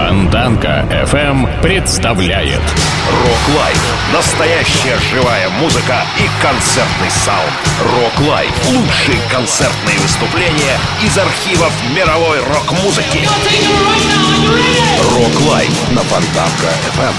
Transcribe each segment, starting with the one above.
Фонтанка ФМ представляет Рок-Лайв. Настоящая живая музыка и концертный саунд. Рок-Лайв. Лучшие концертные выступления из архивов мировой рок-музыки. Рок-Лайв на Фонтанка ФМ.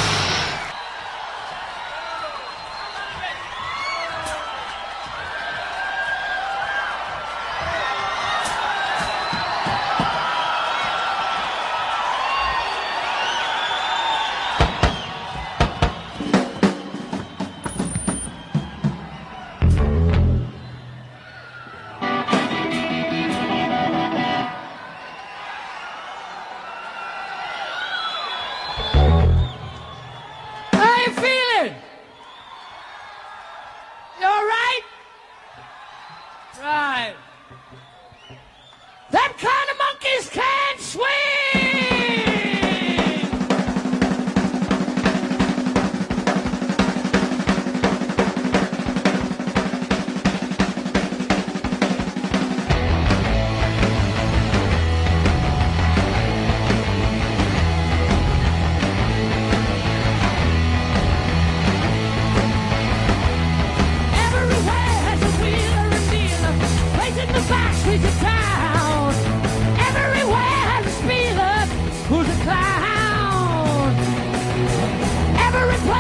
Right. Them kind of monkeys can swing.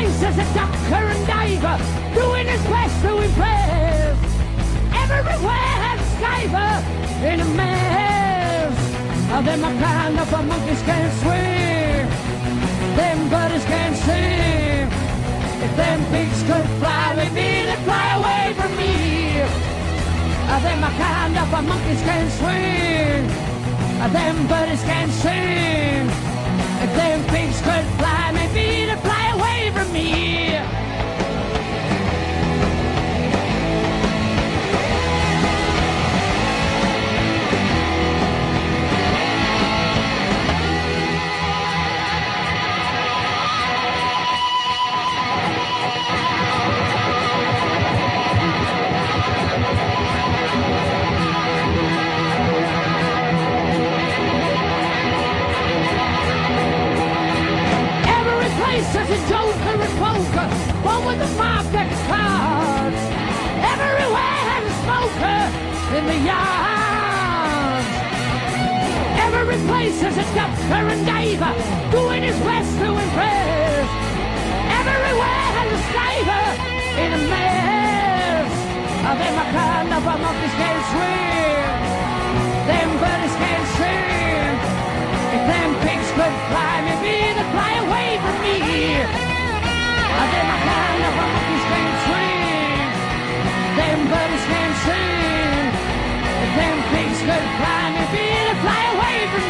There's a doctor and diver doing his best to impress. Everywhere has a skiver in a mess. Oh, them are kind of monkeys can't swim. Them buddies can't sing. If them pigs could fly with me, they'd fly away from me. Oh, them are kind of monkeys can't swim. Oh, them buddies can't sing. If them pigs could fly with me, they'd fly away from me. One with a mob that cards. Everywhere has a smoker in the yard. Every place has a doctor and diver doing his best to impress. Everywhere has a diver in a mess. Oh, them are kind of monkeys can't swim. Them birdies can't sing. If them pigs could fly, maybe they'd fly away from me. I did my kind of monkeys can't swim. Them birdies can't sing. If them pigs could fly, maybe they'd fly away from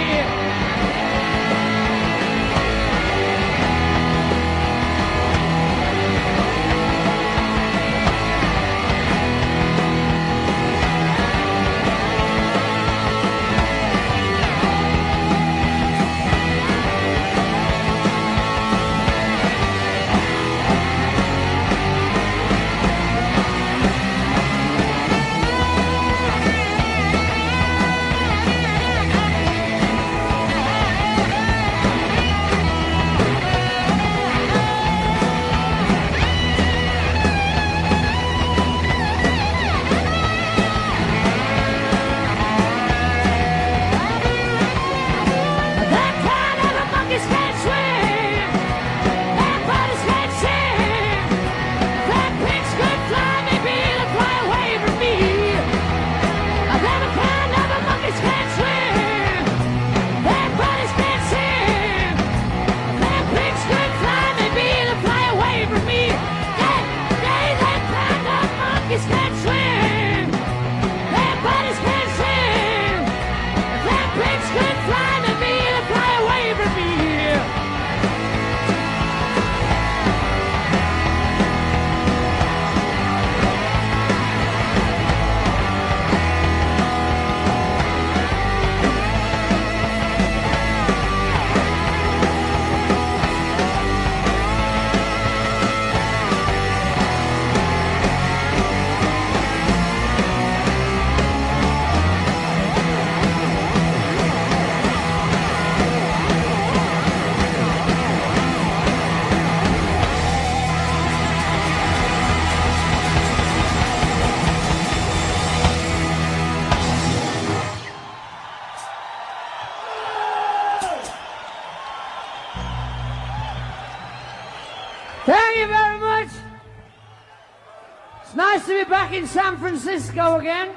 It's nice to be back in San Francisco again.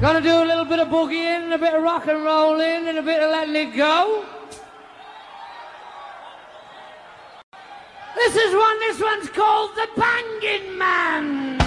Gonna do a little bit of boogieing and a bit of rock and rolling and a bit of letting it go. This one's called The Banging Man.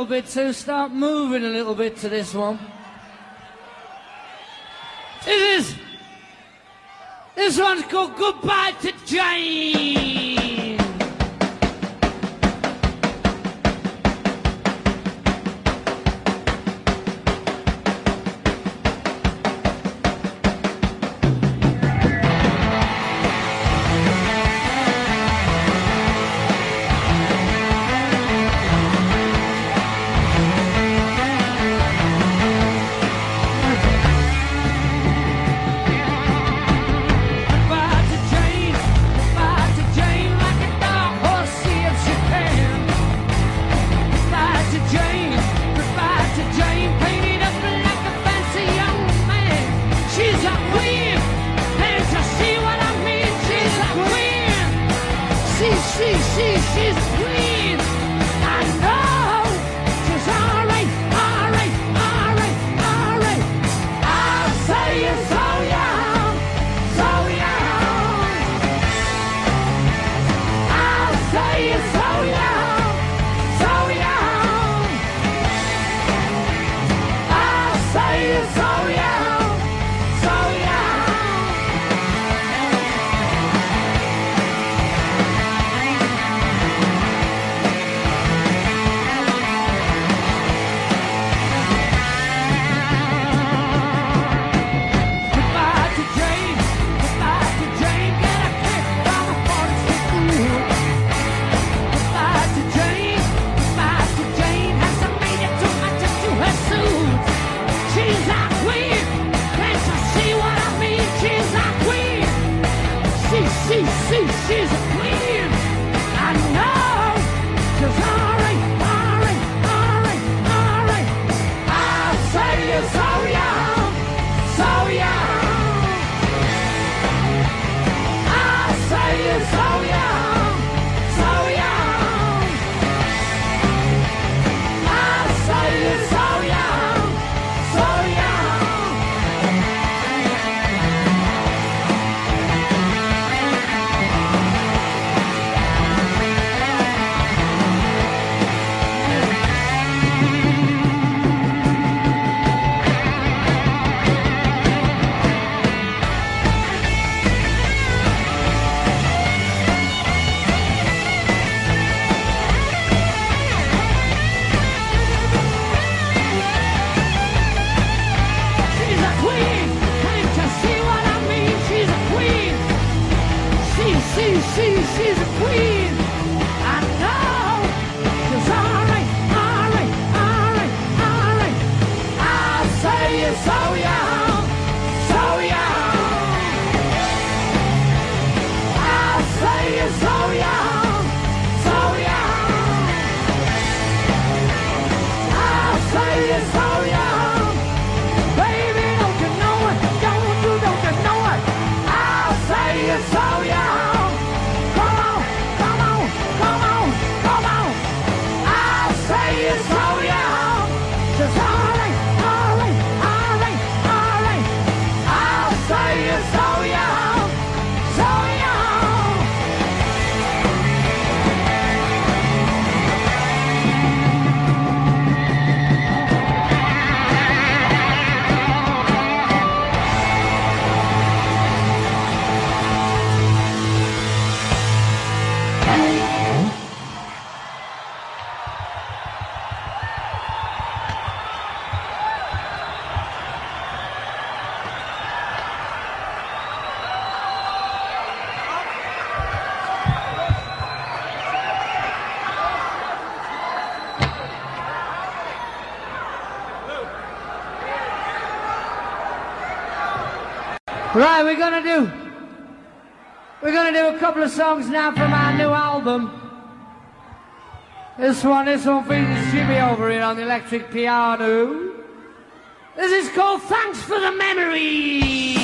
little bit to. Start moving a little bit to this one. This one's called Goodbye to Jane. Right, we're gonna do a couple of songs now from our new album. This one features Jimmy over here on the electric piano. This is called Thanks for the Memories.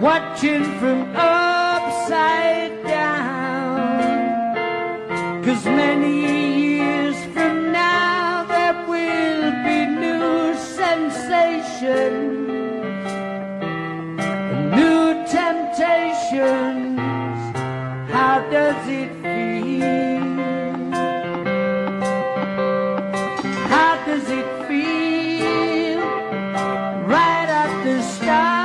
watching from upside down. 'Cause many years from now there will be new sensations, new temptations. How does it feel? How does it feel right at the start?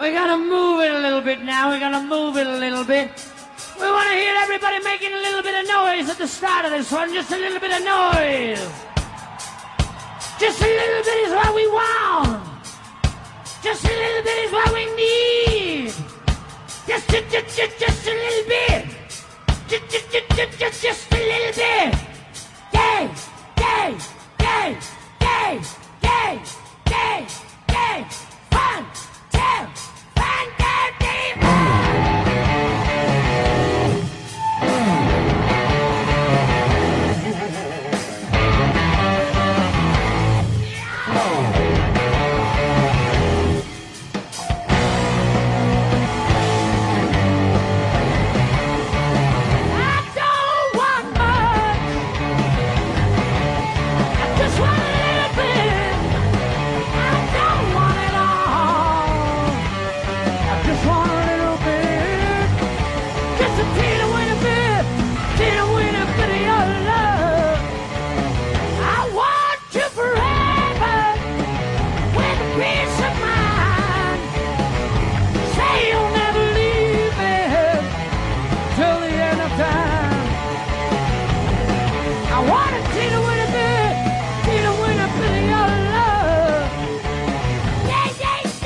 We're gonna move it a little bit now. We're gonna move it a little bit. We want to hear everybody making a little bit of noise at the start of this one. Just a little bit of noise. Just a little bit is what we want. Just a little bit is what we need. Just a little bit. Just a little bit. I wanna see the winner be the winner, be your love. Yeah, yeah, yeah,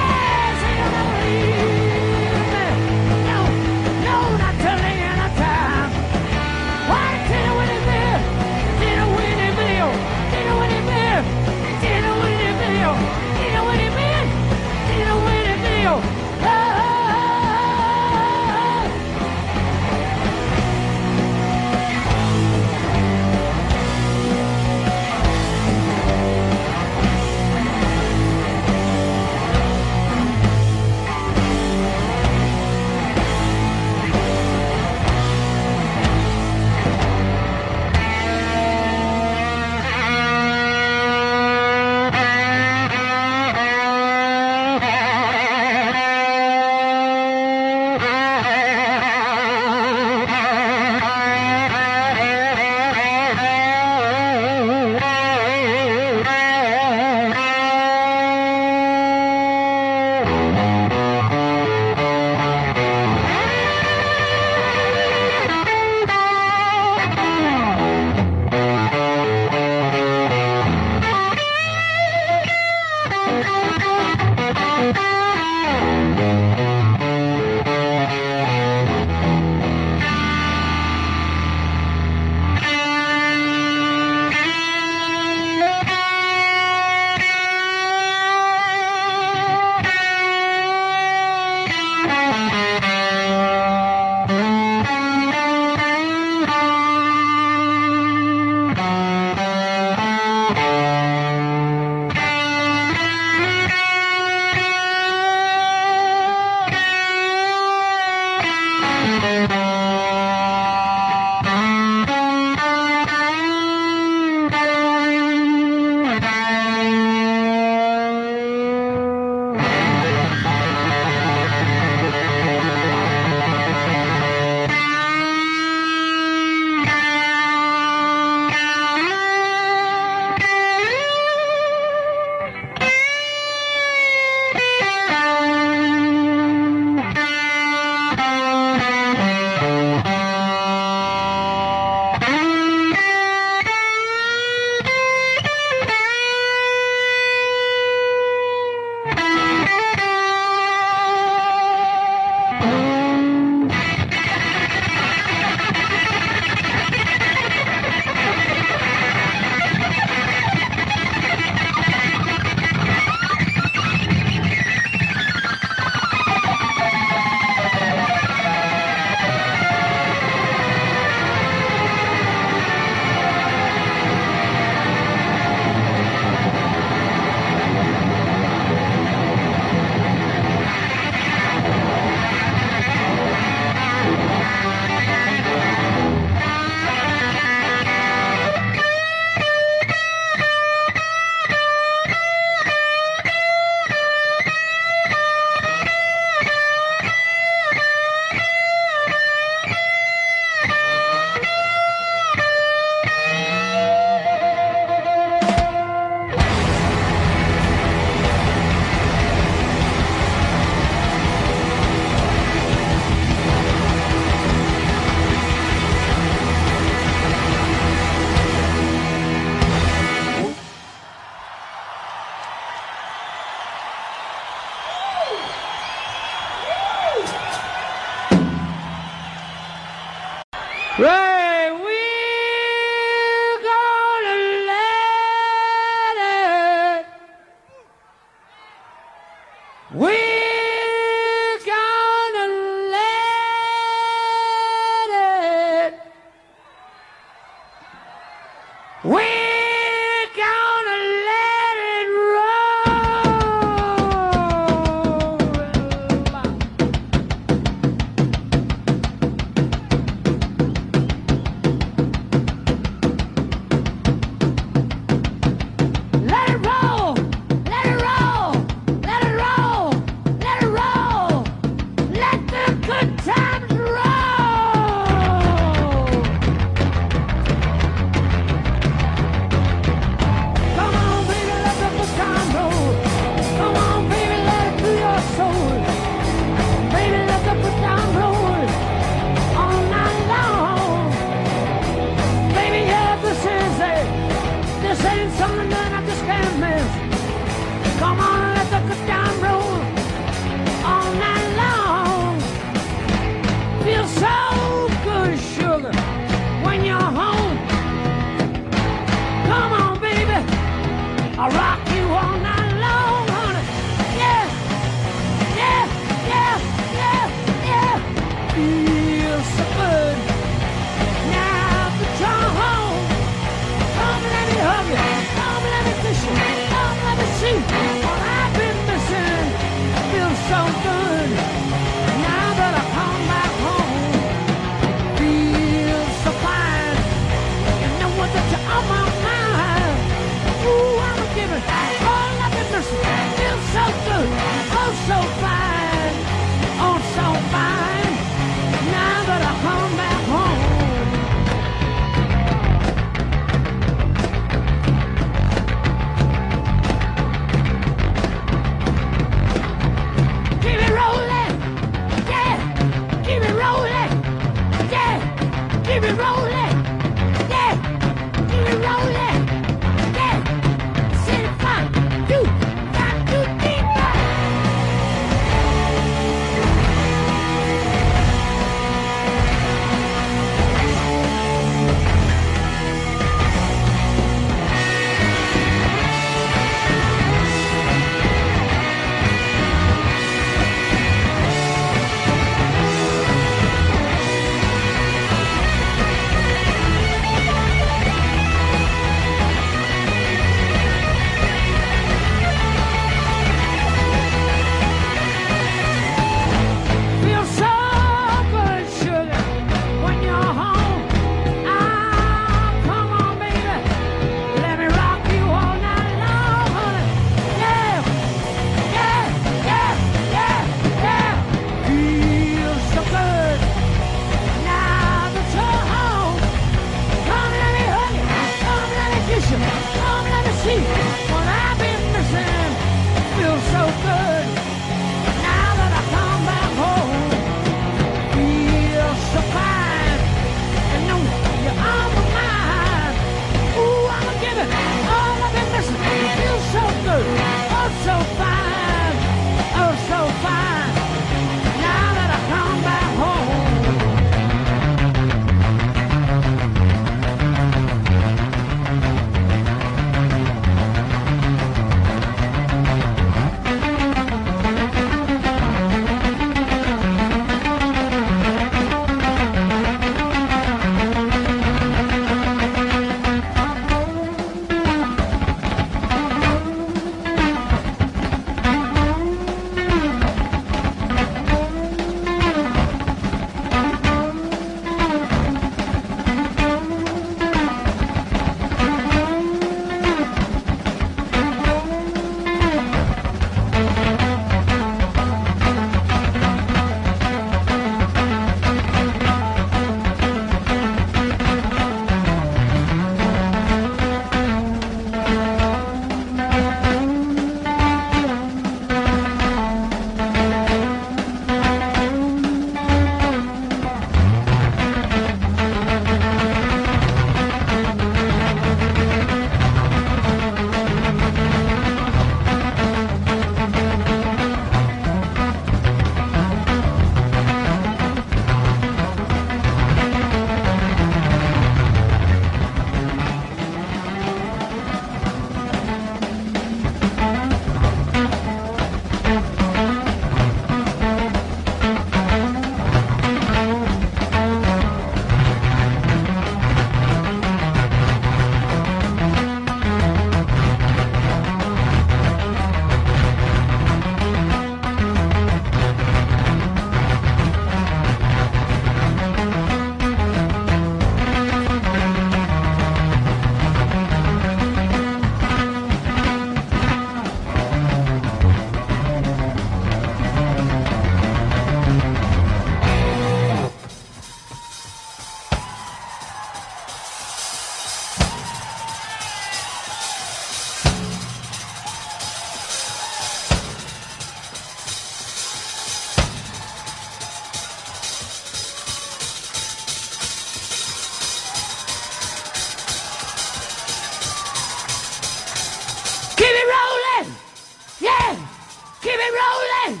Keep it rolling,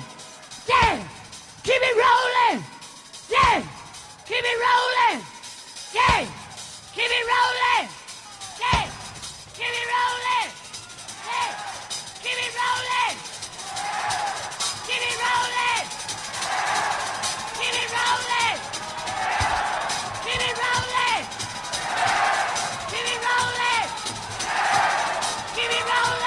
yeah. Keep it rolling, yeah. Keep it rolling, yeah. Keep it rolling, yeah. Keep it rolling, yeah. Keep it rolling, keep it rolling, keep it rolling, keep it rolling, keep it rolling, keep it rolling, keep it rolling.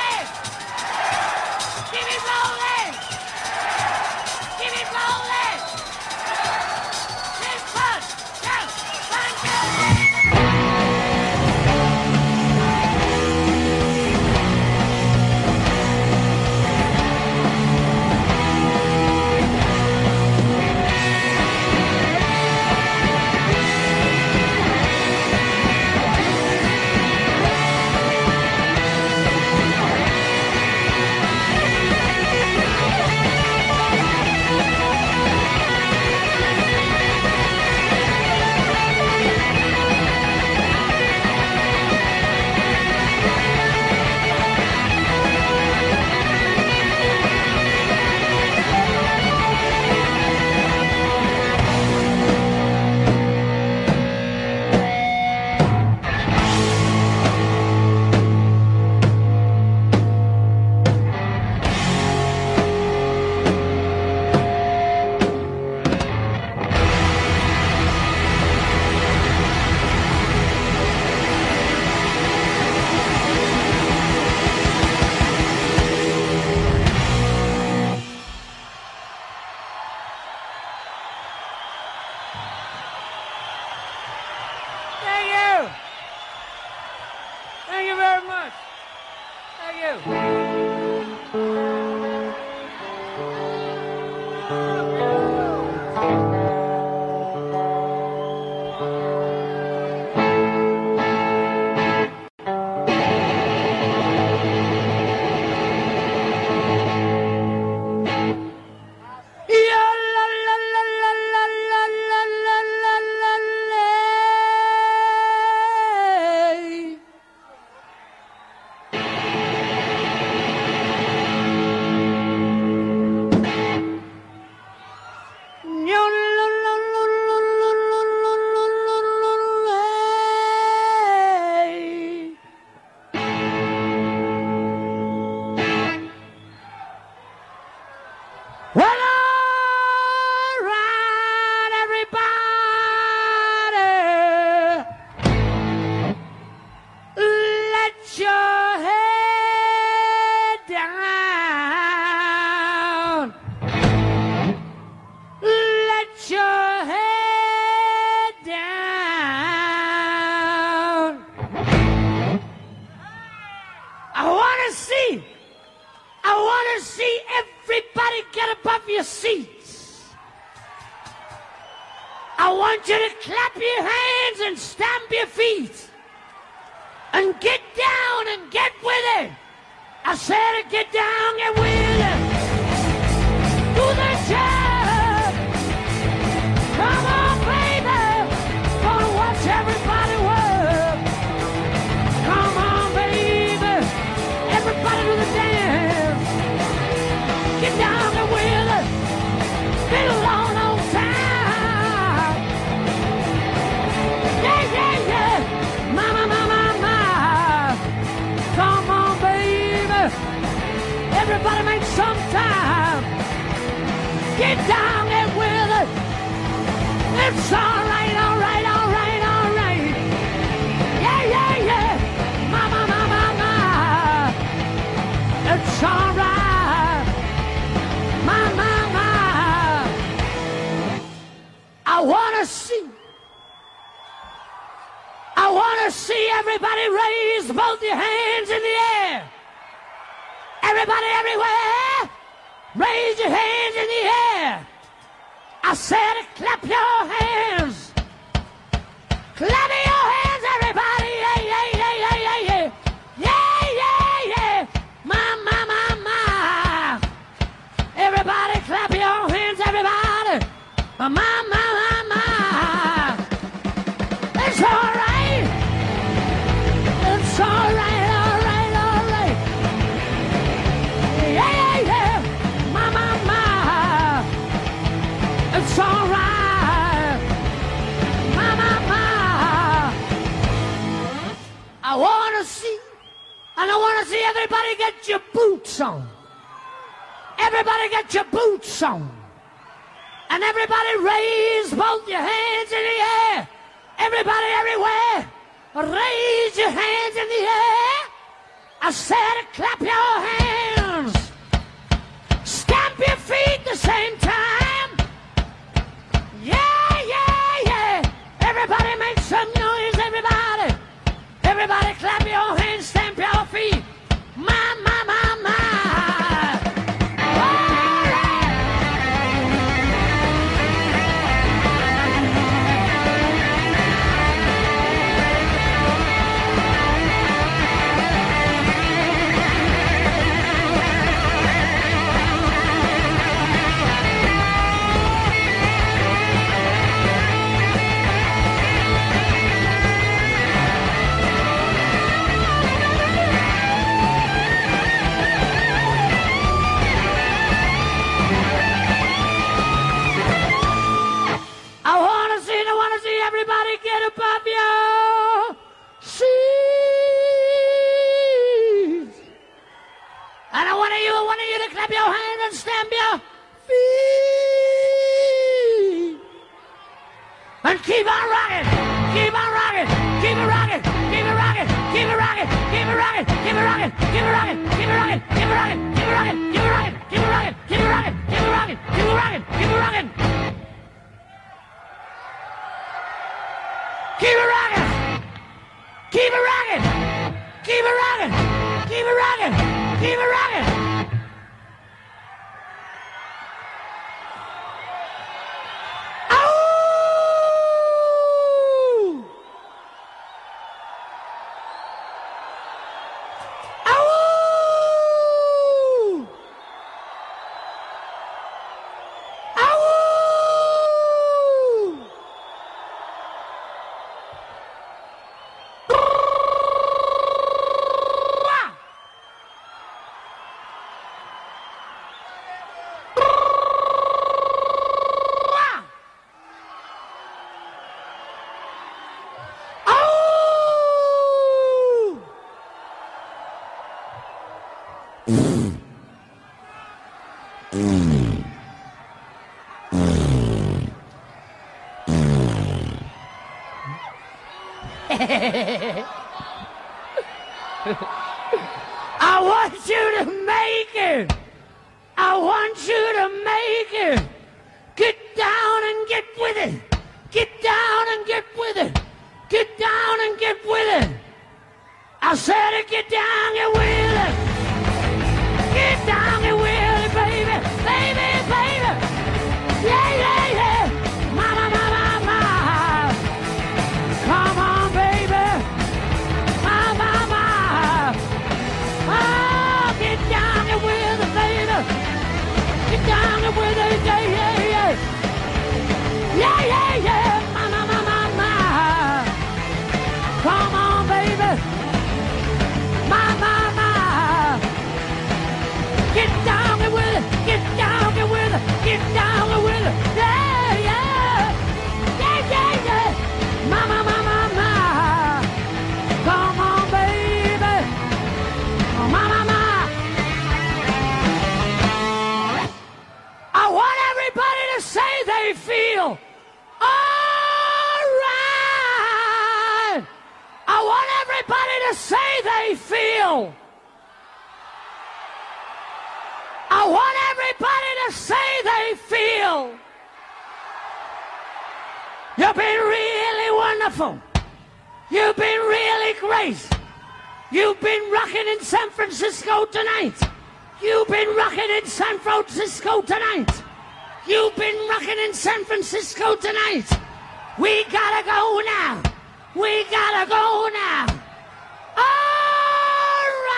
get your boots on. Everybody get your boots on. And everybody raise both your hands in the air. Everybody everywhere, raise your hands in the air. I said clap your hands. Stamp your feet the same time. Yeah, yeah, yeah. Everybody make some noise, everybody. Everybody clap your hands, stamp your feet. My, my, my. I want you to make it. I want you to make it. Get down and get with it. Get down and get with it. Get down and get with it. I said it, get down and with it. Get down and with it, baby. Baby, baby. Yeah, yeah, yeah. Mama, mama, mama. Come on. Down with it, yeah, yeah, yeah, yeah, yeah, yeah, my, my, my, my, my. Come on, baby, my, my, my. Get down with it, get down with it, get down with it, yeah, yeah, yeah, yeah, yeah, my, my, my, my, my. Come on, baby, my, my, my. Feel all right. I want everybody to say they feel. I want everybody to say they feel. You've been really wonderful. You've been really great. You've been rocking in San Francisco tonight. You've been rocking in San Francisco tonight. You've been rocking in San Francisco tonight. We gotta go now. We gotta go now. All right.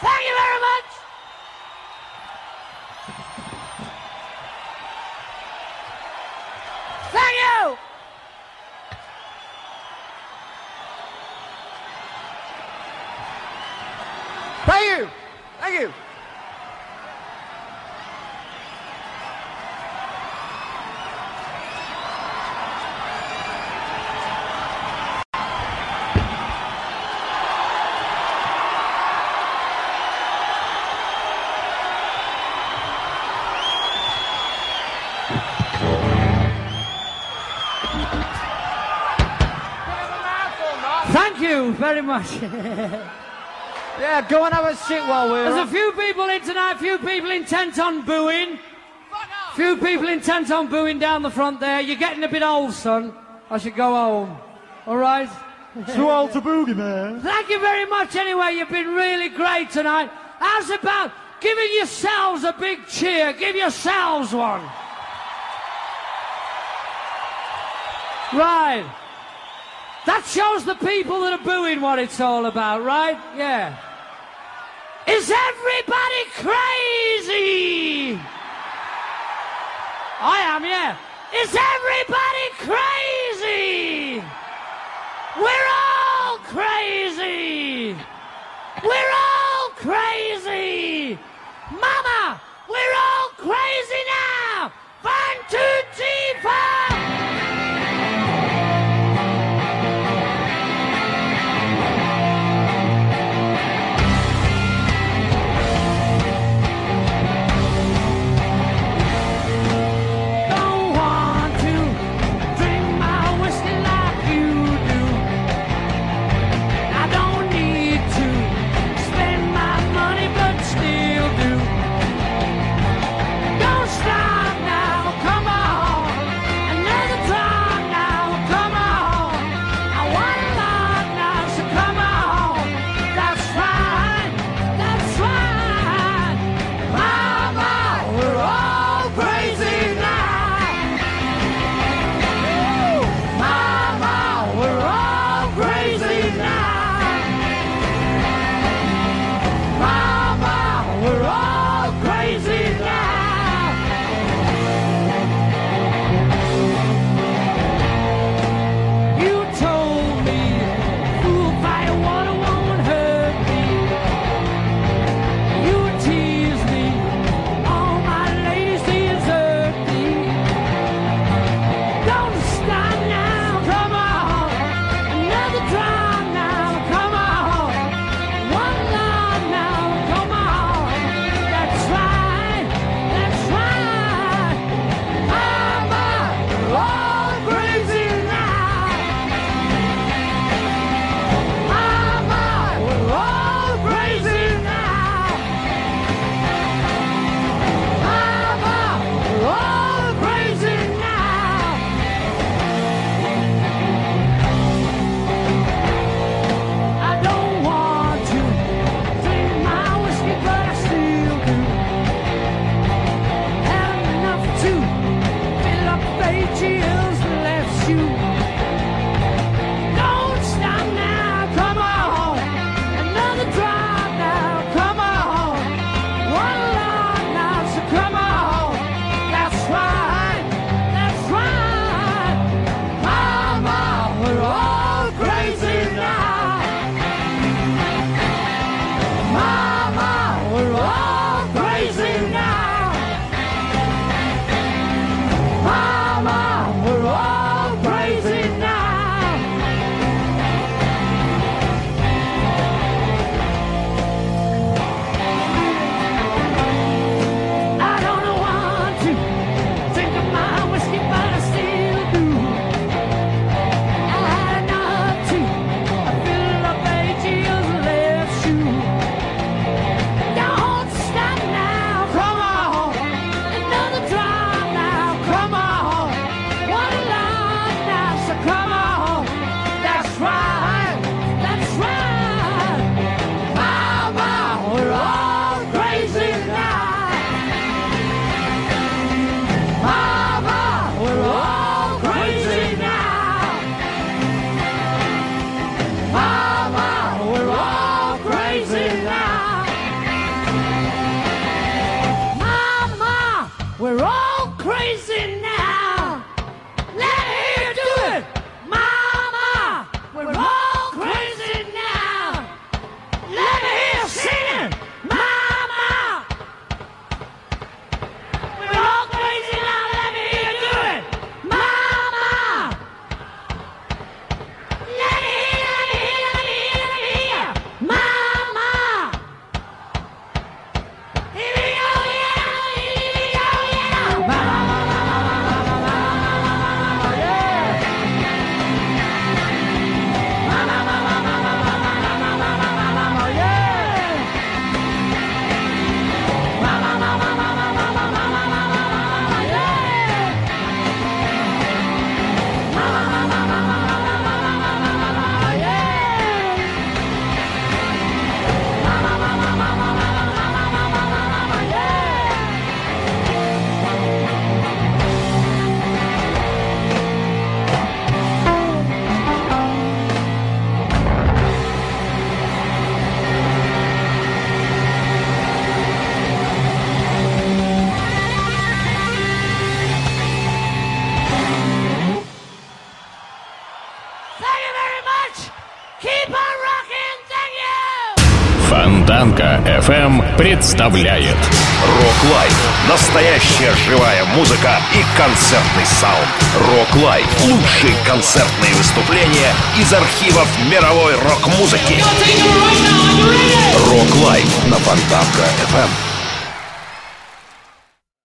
Thank you very much. Thank you. Ноги! Very much. Yeah, go and have a sit while we're There's on. A few people in tonight, few people intent on booing. Few people intent on booing down the front there. You're getting a bit old, son. I should go home. All right? Too old to boogie, man. Thank you very much anyway. You've been really great tonight. How's about giving yourselves a big cheer? Give yourselves one. Right. That shows the people that are booing what it's all about, right? Yeah. Is everybody crazy? I am, yeah. Is everybody crazy? We're all crazy. We're all crazy. Mama, we're all crazy now. 1, 2, 3, 4. Mama! Фонтанка ФМ представляет Рок-Лайв. Настоящая живая музыка и концертный саунд. Рок-Лайв. Лучшие концертные выступления из архивов мировой рок-музыки. Рок-Лайв на Фонтанка ФМ.